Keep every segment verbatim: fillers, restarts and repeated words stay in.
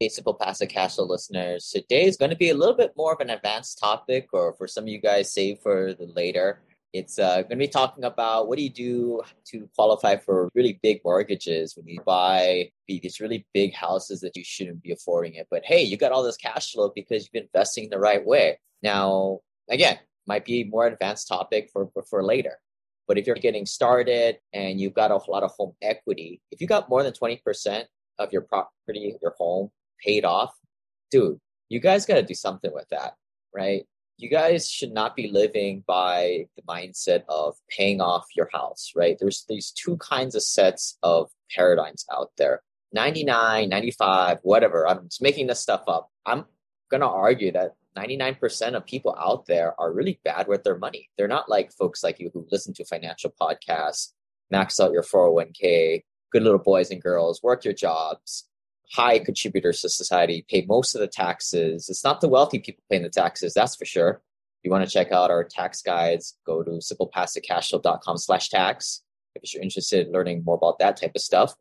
Hey, Simple Passive Cashflow listeners. Today is going to be a little bit more of an advanced topic, or for some of you guys, save for the later. It's uh, going to be talking about what do you do to qualify for really big mortgages when you buy these really big houses that you shouldn't be affording it. But hey, you got all this cash flow because you've been investing the right way. Now, again, might be more advanced topic for, for, for later. But if you're getting started and you've got a lot of home equity, if you got more than twenty percent of your property, your home, paid off, dude, you guys got to do something with that, right? You guys should not be living by the mindset of paying off your house, right? There's these two kinds of sets of paradigms out there, ninety-nine, ninety-five, whatever. I'm just making this stuff up. I'm going to argue that ninety-nine percent of people out there are really bad with their money. They're not like folks like you who listen to financial podcasts, max out your four oh one k, good little boys and girls, work your jobs, high contributors to society, pay most of the taxes. It's not the wealthy people paying the taxes, that's for sure. If you want to check out our tax guides, go to simplepassivecashflow.com slash tax if you're interested in learning more about that type of stuff.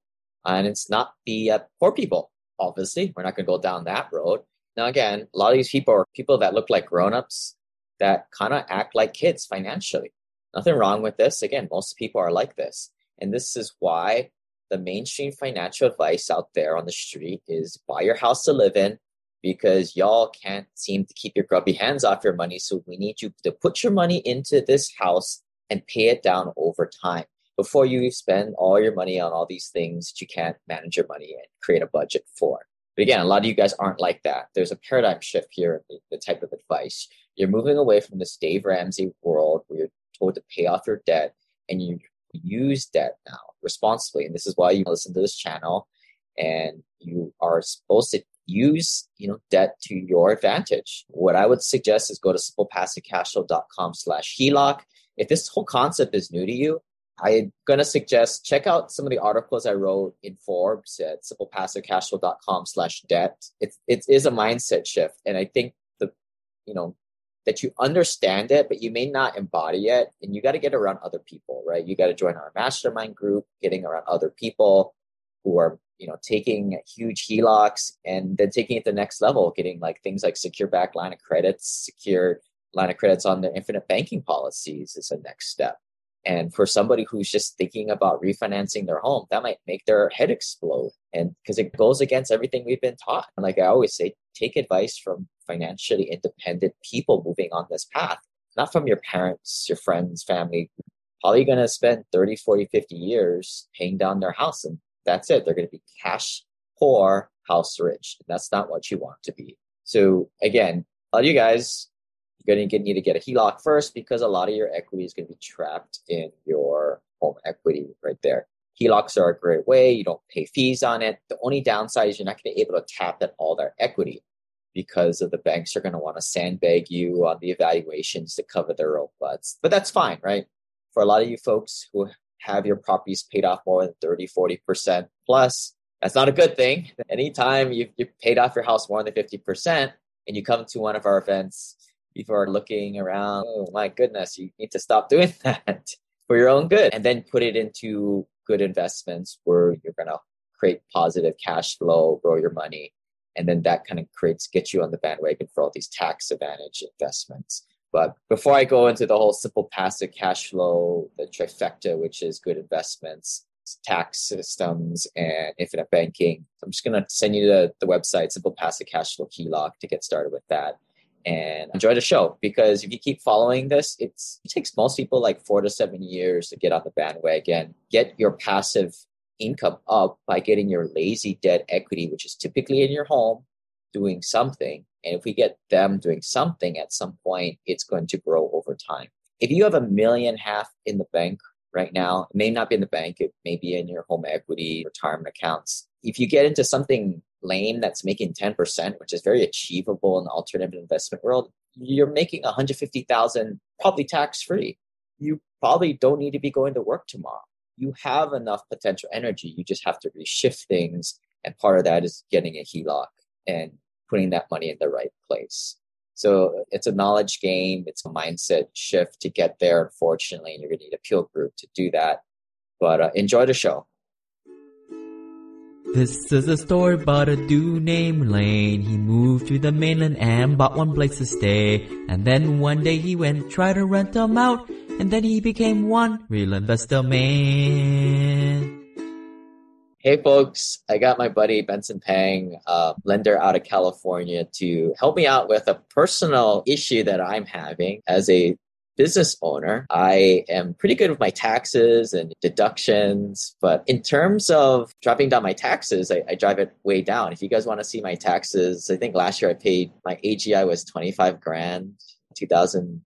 And it's not the uh, poor people, obviously. We're not going to go down that road. Now, again, a lot of these people are people that look like grown-ups that kind of act like kids financially. Nothing wrong with this. Again, most people are like this. And this is why the mainstream financial advice out there on the street is buy your house to live in, because y'all can't seem to keep your grubby hands off your money. So we need you to put your money into this house and pay it down over time before you spend all your money on all these things that you can't manage your money and create a budget for. But again, a lot of you guys aren't like that. There's a paradigm shift here in the type of advice. You're moving away from this Dave Ramsey world where you're told to pay off your debt, and you use debt now responsibly. And this is why you listen to this channel, and you are supposed to use, you know, debt to your advantage. What I would suggest is go to simplepassivecashflow.com slash HELOC. If this whole concept is new to you, I'm going to suggest check out some of the articles I wrote in Forbes at simplepassivecashflow.com slash debt. It, it is a mindset shift. And I think the, you know, that you understand it, but you may not embody it. And you got to get around other people, right? You got to join our mastermind group, getting around other people who are, you know, taking huge H E L O Cs and then taking it to the next level, getting like things like secure back line of credits, secure line of credits on the infinite banking policies is the next step. And for somebody who's just thinking about refinancing their home, that might make their head explode. And because it goes against everything we've been taught. And like I always say, take advice from financially independent people moving on this path, not from your parents, your friends, family. Probably going to spend thirty, forty, fifty years paying down their house. And that's it. They're going to be cash poor, house rich. And that's not what you want to be. So again, all you guys, going to need to get a H E L O C first, because a lot of your equity is going to be trapped in your home equity right there. H E L O Cs are a great way. You don't pay fees on it. The only downside is you're not going to be able to tap at all their equity, because of the banks are going to want to sandbag you on the evaluations to cover their own butts. But that's fine, right? For a lot of you folks who have your properties paid off more than thirty, forty percent plus, that's not a good thing. Anytime you've, you've paid off your house more than fifty percent and you come to one of our events, people are looking around, oh my goodness, you need to stop doing that for your own good. And then put it into good investments where you're going to create positive cash flow, grow your money. And then that kind of creates, gets you on the bandwagon for all these tax advantage investments. But before I go into the whole simple passive cash flow, the trifecta, which is good investments, tax systems, and infinite banking, I'm just going to send you to the website, Simple Passive Cashflow H E L O C, to get started with that. And enjoy the show, because if you keep following this, it's, it takes most people like four to seven years to get on the bandwagon. Get your passive income up by getting your lazy debt equity, which is typically in your home, doing something. And if we get them doing something at some point, it's going to grow over time. If you have a million and a half in the bank right now, it may not be in the bank, it may be in your home equity, retirement accounts. If you get into something lane that's making ten percent, which is very achievable in the alternative investment world, you're making one hundred fifty thousand dollars probably tax-free. You probably don't need to be going to work tomorrow. You have enough potential energy. You just have to reshift things. And part of that is getting a H E L O C and putting that money in the right place. So it's a knowledge game. It's a mindset shift to get there, unfortunately. And you're going to need a P E E L group to do that. But uh, enjoy the show. This is a story about a dude named Lane. He moved to the mainland and bought one place to stay. And then one day he went and tried to rent them out. And then he became one real investor man. Hey folks, I got my buddy Benson Pang, a lender out of California, to help me out with a personal issue that I'm having as a business owner. I am pretty good with my taxes and deductions, but in terms of dropping down my taxes, I, I drive it way down. If you guys want to see my taxes, I think last year I paid, my A G I was twenty-five grand, two thousand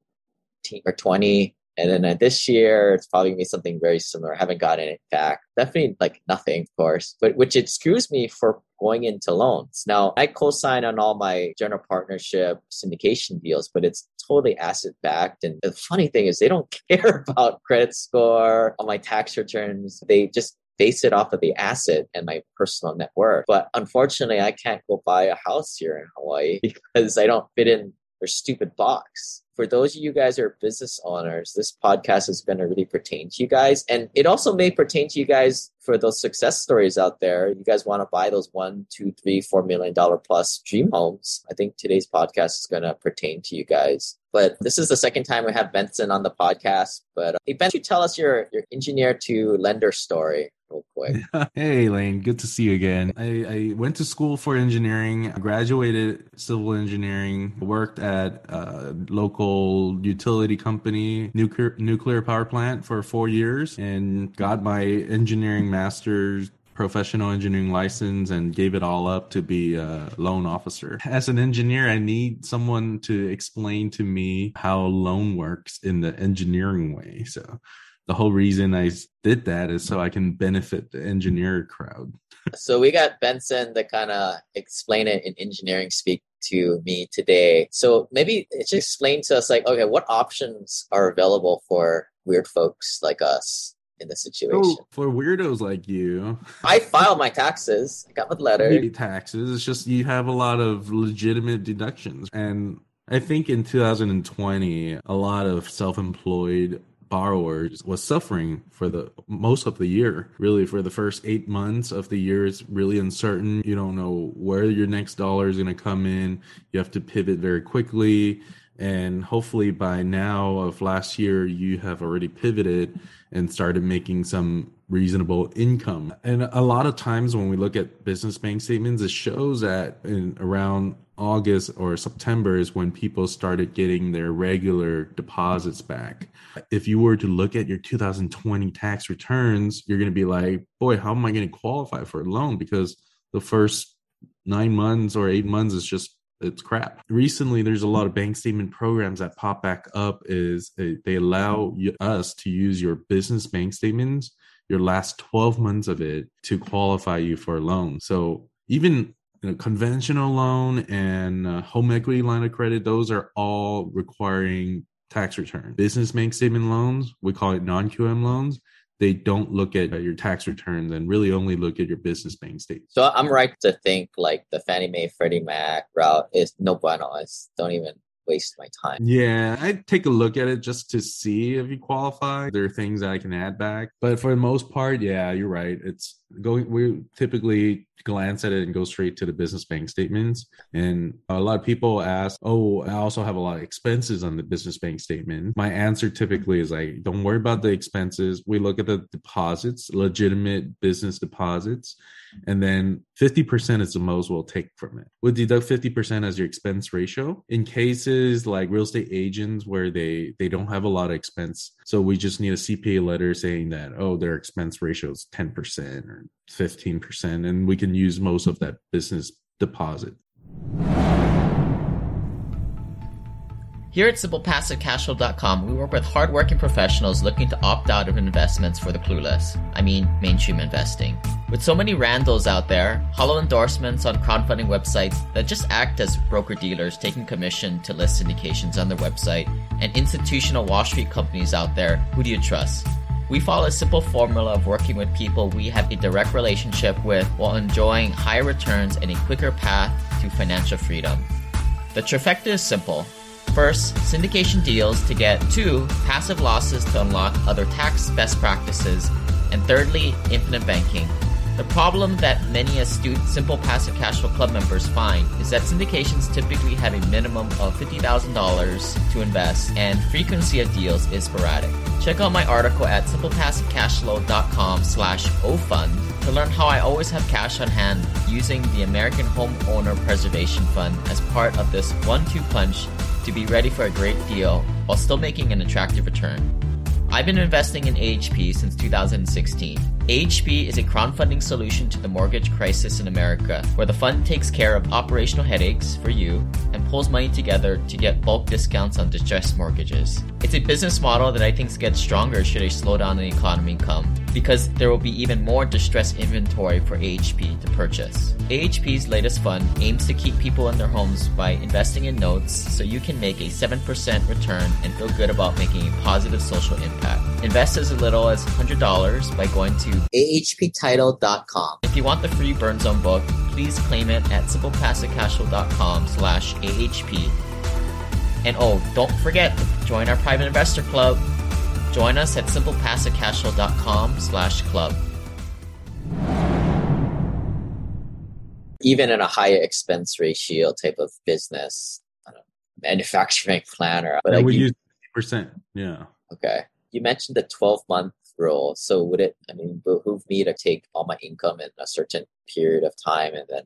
eighteen or twenty. And then this year, it's probably going to be something very similar. I haven't gotten it back. Definitely like nothing, of course, but which it screws me for going into loans. Now, I co-sign on all my general partnership syndication deals, but it's totally asset-backed. And the funny thing is they don't care about credit score on my tax returns. They just base it off of the asset and my personal net worth. But unfortunately, I can't go buy a house here in Hawaii because I don't fit in their stupid box. For those of you guys who are business owners, this podcast is going to really pertain to you guys. And it also may pertain to you guys for those success stories out there. You guys want to buy those one, two, three, four million dollar plus dream homes. I think today's podcast is going to pertain to you guys. But this is the second time we have Benson on the podcast. But hey, Ben, you tell us your, your engineer to lender story real quick. Hey, Lane. Good to see you again. I, I went to school for engineering, graduated civil engineering, worked at a local utility company, nuclear, nuclear power plant for four years, and got my engineering master's professional engineering license and gave it all up to be a loan officer. As an engineer, I need someone to explain to me how loan works in the engineering way. So the whole reason I did that is so I can benefit the engineer crowd. So we got Benson to kind of explain it in engineering speak to me today. So maybe just explain to us like, okay, what options are available for weird folks like us in the situation? So for weirdos like you, I filed my taxes. I got my letter. Maybe taxes. It's just you have a lot of legitimate deductions. And I think in two thousand twenty, a lot of self-employed borrowers was suffering for the most of the year. Really, for the first eight months of the year, it's really uncertain. You don't know where your next dollar is going to come in. You have to pivot very quickly. And hopefully by now of last year, you have already pivoted and started making some reasonable income. And a lot of times when we look at business bank statements, it shows that in around August or September is when people started getting their regular deposits back. If you were to look at your two thousand twenty tax returns, you're going to be like, boy, how am I going to qualify for a loan? Because the first nine months or eight months is just it's crap. Recently, there's a lot of bank statement programs that pop back up is they allow you, us to use your business bank statements, your last twelve months of it to qualify you for a loan. So even you know, conventional loan and uh, home equity line of credit, those are all requiring tax return. Business bank statement loans, we call it non-Q M loans. They don't look at your tax returns and really only look at your business bank statement. So I'm right to think like the Fannie Mae, Freddie Mac route is no bueno. It's don't even waste my time. Yeah, I'd take a look at it just to see if you qualify. There are things that I can add back. But for the most part, yeah, you're right. It's going. We typically glance at it and go straight to the business bank statements. And a lot of people ask, oh, I also have a lot of expenses on the business bank statement. My answer typically is like, don't worry about the expenses. We look at the deposits, legitimate business deposits, and then fifty percent is the most we'll take from it. We'll deduct fifty percent as your expense ratio. In cases like real estate agents where they, they don't have a lot of expense, so we just need a C P A letter saying that, oh, their expense ratio is ten percent or fifteen percent, and we can use most of that business deposit. Here at simple passive cashflow dot com, we work with hardworking professionals looking to opt out of investments for the clueless. I mean, mainstream investing. With so many randos out there, hollow endorsements on crowdfunding websites that just act as broker-dealers taking commission to list syndications on their website, and institutional Wall Street companies out there, who do you trust? We follow a simple formula of working with people we have a direct relationship with while enjoying higher returns and a quicker path to financial freedom. The trifecta is simple. First, syndication deals to get two passive losses to unlock other tax best practices. And thirdly, infinite banking. The problem that many astute Simple Passive Cashflow Club members find is that syndications typically have a minimum of fifty thousand dollars to invest, and frequency of deals is sporadic. Check out my article at simplepassivecashflow dot com slash ofund to learn how I always have cash on hand using the American Homeowner Preservation Fund as part of this one two punch to be ready for a great deal while still making an attractive return. I've been investing in A H P since two thousand sixteen. A H P is a crowdfunding solution to the mortgage crisis in America, where the fund takes care of operational headaches for you and pulls money together to get bulk discounts on distressed mortgages. It's a business model that I think gets stronger should a slowdown in the economy come, because there will be even more distressed inventory for A H P to purchase. A H P's latest fund aims to keep people in their homes by investing in notes so you can make a seven percent return and feel good about making a positive social impact. Invest as little as one hundred dollars by going to A H P title dot com. If you want the free Burn Zone book, please claim it at simplepassivecashflow dot com slash A H P. And oh, don't forget to join our private investor club. Join us at simplepassivecashflow dot com slash club. Even in a higher expense ratio type of business, I don't know, manufacturing planner. But like we you, use fifty percent. Yeah. Okay. You mentioned the twelve-month rule. So would it, I mean, behoove me to take all my income in a certain period of time and then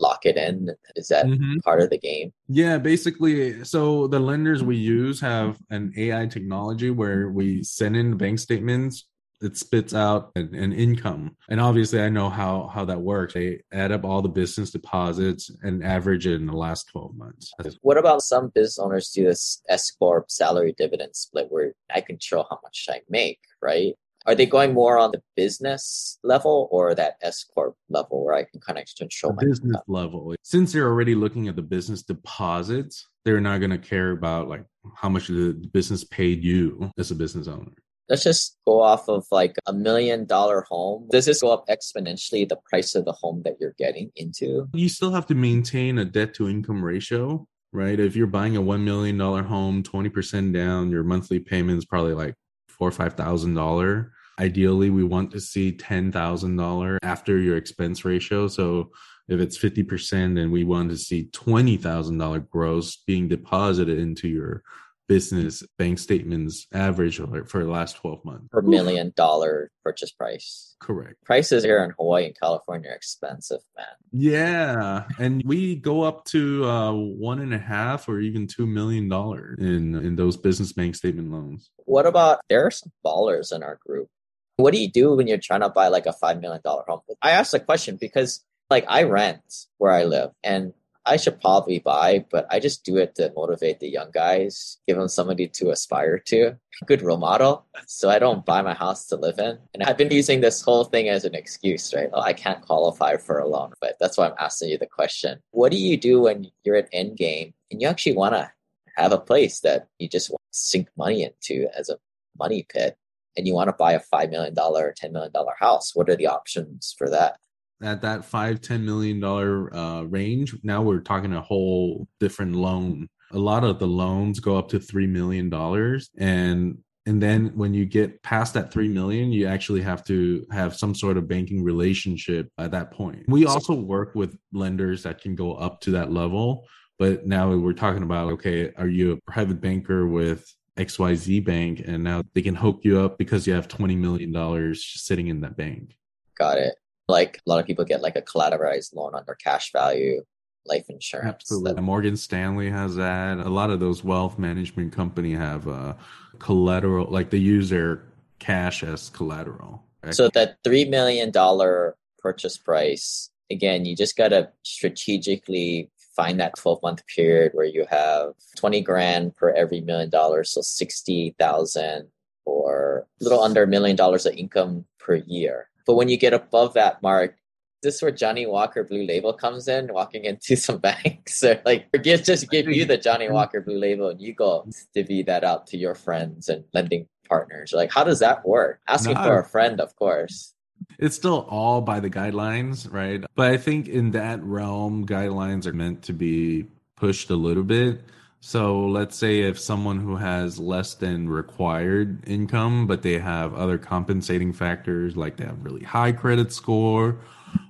lock it in? Is that mm-hmm. part of the game? Yeah, basically. So the lenders we use have an A I technology where we send in bank statements. It spits out an, an income. And obviously I know how, how that works. They add up all the business deposits and average it in the last twelve months. What about some business owners do this S-Corp salary dividend split where I control how much I make, right? Are they going more on the business level or that S-Corp level where I can kind of control the my business income? Level? Since they're already looking at the business deposits, they're not going to care about like how much the business paid you as a business owner. Let's just go off of like a million dollar home. Does this go up exponentially, the price of the home that you're getting into? You still have to maintain a debt to income ratio, right? If you're buying a one million dollars home, twenty percent down, your monthly payment is probably like four or five thousand dollars. Ideally, we want to see ten thousand dollars after your expense ratio. So if it's fifty percent, then we want to see twenty thousand dollars gross being deposited into your business bank statements average for the last twelve months. Per million dollar purchase price. Correct. Prices here in Hawaii and California are expensive, man. Yeah. And we go up to uh, one and a half or even two million dollars in, in those business bank statement loans. What about, there are some ballers in our group. What do you do when you're trying to buy like a five million dollars home? I asked the question because like I rent where I live and I should probably buy, but I just do it to motivate the young guys, give them somebody to aspire to, a good role model. So I don't buy my house to live in. And I've been using this whole thing as an excuse, right? Oh, I can't qualify for a loan, but that's why I'm asking you the question. What do you do when you're at end game and you actually want to have a place that you just want to sink money into as a money pit and you want to buy a five million dollars or ten million dollars house? What are the options for that? At that five, ten million dollars uh, range, now we're talking a whole different loan. A lot of the loans go up to three million dollars. And and then when you get past that three million dollars, you actually have to have some sort of banking relationship at that point. We also work with lenders that can go up to that level. But now we're talking about, okay, are you a private banker with X Y Z Bank? And now they can hook you up because you have twenty million dollars sitting in that bank. Got it. Like a lot of people get like a collateralized loan on their cash value, life insurance. Absolutely. That- Morgan Stanley has that. A lot of those wealth management companies have uh, collateral, like they use their cash as collateral. Right? So that three million dollars purchase price, again, you just got to strategically find that twelve month period where you have twenty grand per every million dollars. So sixty thousand or a little under a million dollars of income per year. But when you get above that mark, this is where Johnny Walker Blue Label comes in, walking into some banks. Or like, forget, just give you the Johnny Walker Blue Label and you go divvy that out to your friends and lending partners. Like, how does that work? Asking no. for a friend, of course. It's still all by the guidelines, right? But I think in that realm, guidelines are meant to be pushed a little bit. So let's say if someone who has less than required income, but they have other compensating factors, like they have really high credit score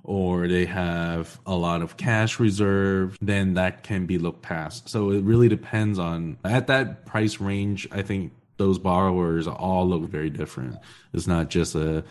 or they have a lot of cash reserve, then that can be looked past. So it really depends on, at that price range, I think those borrowers all look very different. It's not just a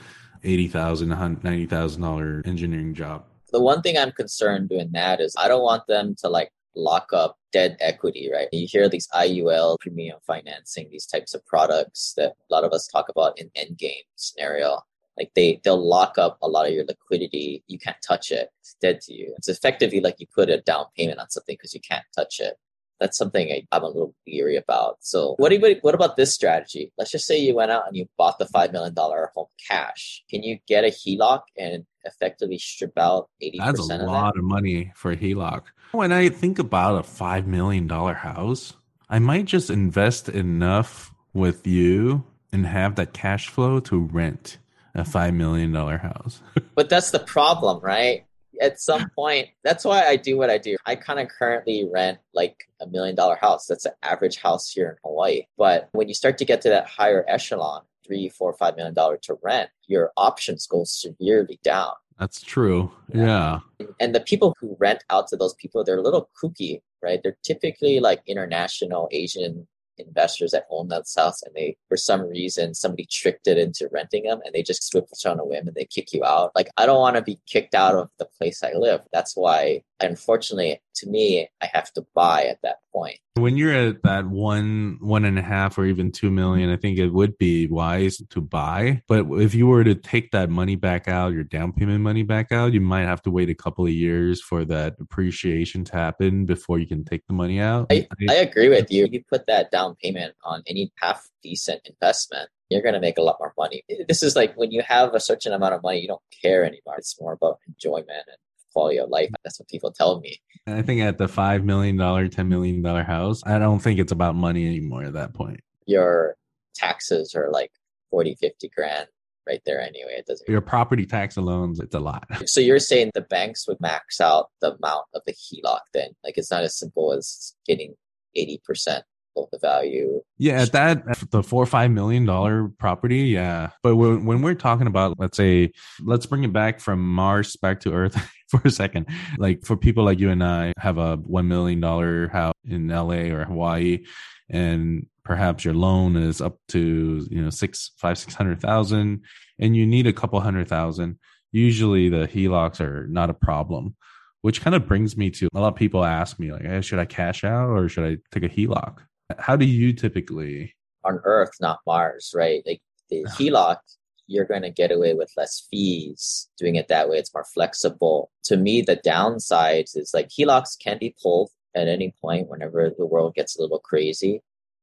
eighty thousand dollars, ninety thousand dollars engineering job. The one thing I'm concerned doing that is I don't want them to like lock up dead equity, right? You hear these I U L, premium financing, these types of products that a lot of us talk about in endgame scenario. Like they, they'll lock up a lot of your liquidity. You can't touch it. It's dead to you. It's effectively like you put a down payment on something because you can't touch it. That's something I, I'm a little weary about. So what about, what about this strategy? Let's just say you went out and you bought the five million dollars home cash. Can you get a H E L O C and effectively strip out eighty percent of that? That's a lot of money for a H E L O C. When I think about a five million dollars house, I might just invest enough with you and have that cash flow to rent a five million dollars house. But that's the problem, right? At some point, that's why I do what I do. I kind of currently rent like a million dollar house. That's an average house here in Hawaii. But when you start to get to that higher echelon, three, four, five million dollars to rent, your options go severely down. That's true. Yeah. yeah. And the people who rent out to those people, they're a little kooky, right? They're typically like international Asian investors that own that house. And they, for some reason, somebody tricked it into renting them and they just switch on a whim and they kick you out. Like, I don't want to be kicked out of the place I live. That's why, unfortunately, to me, I have to buy at that point. When you're at that one, one and a half, or even two million, I think it would be wise to buy. But if you were to take that money back out, your down payment money back out, you might have to wait a couple of years for that appreciation to happen before you can take the money out. I, I agree with you. If you put that down payment on any half decent investment, you're going to make a lot more money. This is like when you have a certain amount of money, you don't care anymore. It's more about enjoyment and quality of life. That's what people tell me. I think at the five million dollars, ten million dollars house, I don't think it's about money anymore at that point. Your taxes are like forty, fifty grand right there anyway. It doesn't. Your property tax alone, it's a lot. So you're saying the banks would max out the amount of the H E L O C then? Like it's not as simple as getting eighty percent of the value. Yeah, at that, at the four or five million dollar property, yeah. But when, when we're talking about, let's say, let's bring it back from Mars back to Earth for a second. Like for people like you and I have a one million dollar house in L A or Hawaii, and perhaps your loan is up to you know six, five, six hundred thousand, and you need a couple hundred thousand. Usually, the H E L O Cs are not a problem. Which kind of brings me to a lot of people ask me like, hey, should I cash out or should I take a H E L O C? How do you typically? On Earth, not Mars, right? Like the H E L O C, you're going to get away with less fees. Doing it that way, it's more flexible. To me, the downside is like H E L O Cs can be pulled at any point whenever the world gets a little crazy.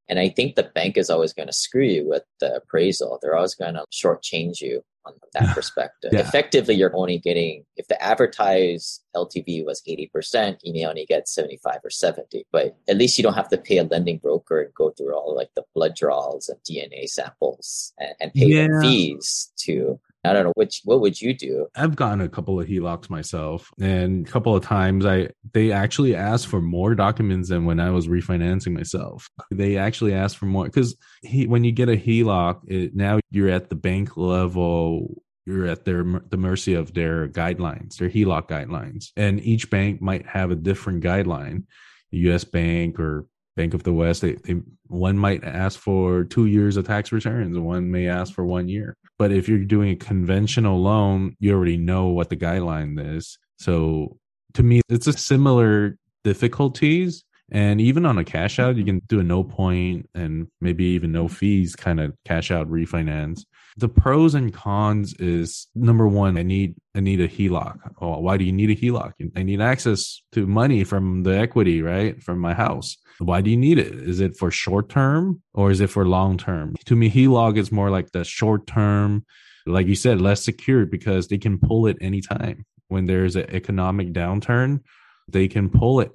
And I think the bank is always going to screw you with the appraisal. They're always going to shortchange you on that perspective. Yeah. Effectively, you're only getting, if the advertised L T V was eighty percent, you may only get seventy-five or seventy, but at least you don't have to pay a lending broker and go through all like the blood draws and D N A samples and, and pay yeah. the fees to, I don't know, which, what would you do? I've gotten a couple of H E L O Cs myself, and a couple of times I they actually asked for more documents than when I was refinancing myself. They actually asked for more because when you get a H E L O C, it, now you're at the bank level, you're at their the mercy of their guidelines, their H E L O C guidelines. And each bank might have a different guideline, U S Bank or Bank of the West. They, they one might ask for two years of tax returns, one may ask for one year. But if you're doing a conventional loan, you already know what the guideline is. So to me, it's a similar difficulties. And even on a cash out, you can do a no point and maybe even no fees kind of cash out refinance. The pros and cons is number one, I need I need a H E L O C. Oh, why do you need a H E L O C? I need access to money from the equity, right? From my house. Why do you need it? Is it for short term or is it for long term? To me, H E L O C is more like the short term, like you said, less secured because they can pull it anytime. When there's an economic downturn, they can pull it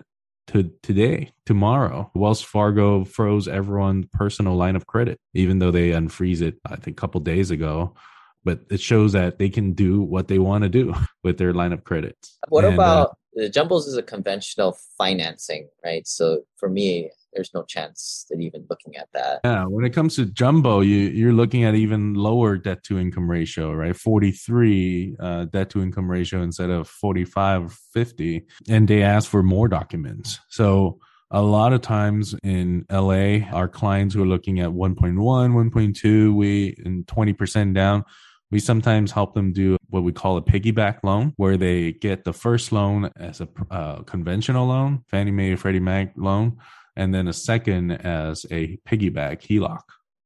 to today, tomorrow. Wells Fargo froze everyone's personal line of credit, even though they unfreeze it, I think, a couple of days ago. But it shows that they can do what they want to do with their line of credit. What and, about... Uh, the jumbles is a conventional financing, right? So for me, there's no chance that even looking at that. Yeah, when it comes to jumbo, you, you're looking at even lower debt to income ratio, right? forty-three uh, debt to income ratio instead of forty-five or fifty. And they ask for more documents. So a lot of times in L A, our clients who are looking at one point one, one point two, we and twenty percent down, we sometimes help them do what we call a piggyback loan, where they get the first loan as a uh, conventional loan, Fannie Mae, Freddie Mac loan, and then a second as a piggyback H E L O C.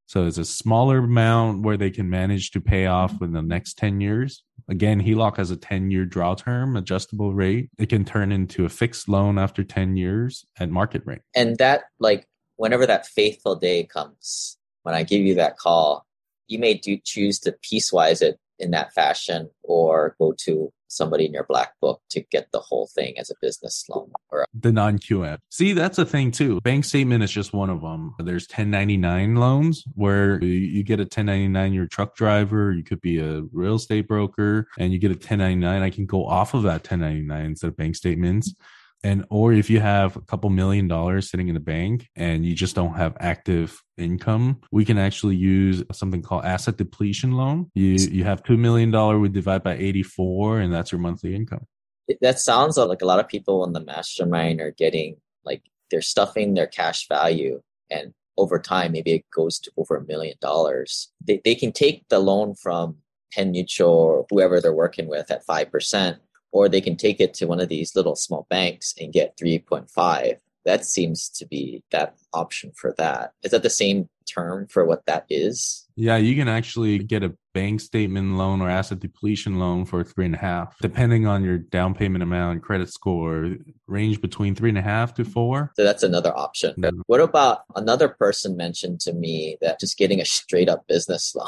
So it's a smaller amount where they can manage to pay off in the next ten years. Again, H E L O C has a ten-year draw term, adjustable rate. It can turn into a fixed loan after ten years at market rate. And that, like, whenever that fateful day comes, when I give you that call, you may do choose to piecewise it in that fashion or go to somebody in your black book to get the whole thing as a business loan. Or the non-Q M. See, that's a thing too. Bank statement is just one of them. There's ten ninety-nine loans where you get a ten ninety-nine, you're a truck driver, you could be a real estate broker, and you get a ten ninety-nine. I can go off of that ten ninety-nine instead of bank statements. And or if you have a couple million dollars sitting in the bank and you just don't have active income, we can actually use something called asset depletion loan. You you have two million dollars, we divide by eighty-four, and that's your monthly income. That sounds like a lot of people in the mastermind are getting, like, they're stuffing their cash value. And over time, maybe it goes to over a million dollars. They they can take the loan from Penn Mutual or whoever they're working with at five percent. Or they can take it to one of these little small banks and get three point five. That seems to be that option for that. Is that the same term for what that is? Yeah, you can actually get a bank statement loan or asset depletion loan for three and a half, depending on your down payment amount, credit score, range between three and a half to four. So that's another option. Mm-hmm. What about another person mentioned to me that just getting a straight up business loan,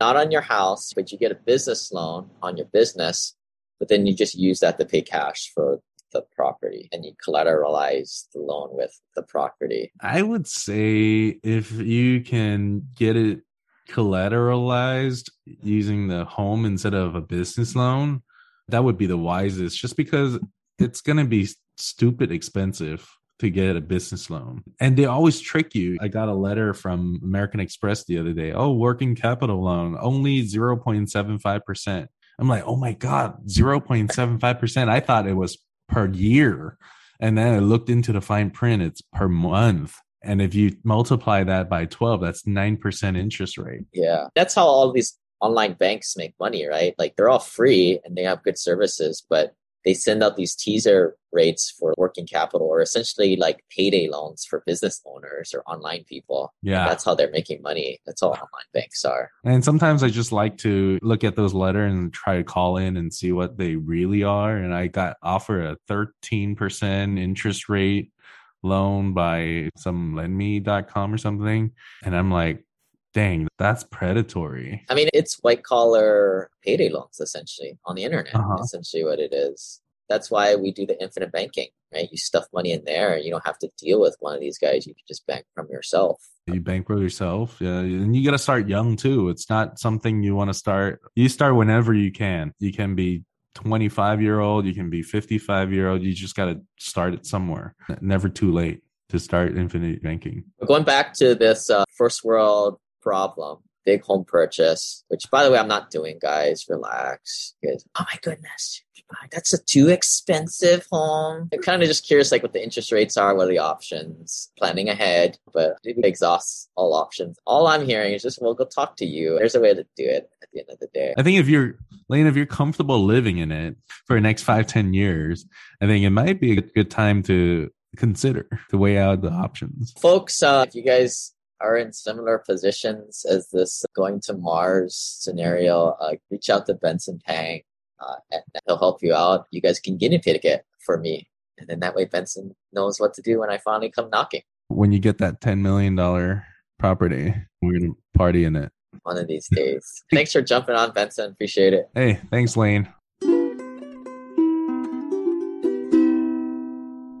not on your house, but you get a business loan on your business. But then you just use that to pay cash for the property and you collateralize the loan with the property. I would say if you can get it collateralized using the home instead of a business loan, that would be the wisest, just because it's going to be stupid expensive to get a business loan. And they always trick you. I got a letter from American Express the other day. Oh, working capital loan, only zero point seven five percent. I'm like, oh my God, zero point seven five percent. I thought it was per year. And then I looked into the fine print, it's per month. And if you multiply that by twelve, that's nine percent interest rate. Yeah. That's how all these online banks make money, right? Like they're all free and they have good services, but they send out these teaser rates for working capital or essentially like payday loans for business owners or online people. Yeah. And that's how they're making money. That's all online banks are. And sometimes I just like to look at those letters and try to call in and see what they really are. And I got offered a thirteen percent interest rate loan by some lend me dot com or something. And I'm like, dang, that's predatory. I mean, it's white collar payday loans, essentially, on the internet, uh-huh. essentially what it is. That's why we do the infinite banking, right? You stuff money in there and you don't have to deal with one of these guys. You can just bank from yourself. You bankroll yourself. Yeah. And you got to start young too. It's not something you want to start. You start whenever you can. You can be twenty-five year old. You can be fifty-five year old. You just got to start it somewhere. Never too late to start infinite banking. Going back to this uh, first world problem, big home purchase, which by the way, I'm not doing, guys. Relax. Because, oh my goodness, that's a too expensive home. I'm kind of just curious, like what the interest rates are, what are the options, planning ahead, but it exhausts all options. All I'm hearing is just, well, go talk to you. There's a way to do it at the end of the day. I think if you're, Lane, if you're comfortable living in it for the next five, ten years, I think it might be a good time to consider, to weigh out the options. Folks, uh, if you guys are in similar positions as this going to Mars scenario, uh, reach out to Benson Pang. Uh, and he'll help you out. You guys can guinea pig it for me. And then that way Benson knows what to do when I finally come knocking. When you get that ten million dollars property, we're going to party in it. One of these days. Thanks for jumping on, Benson. Appreciate it. Hey, thanks, Lane.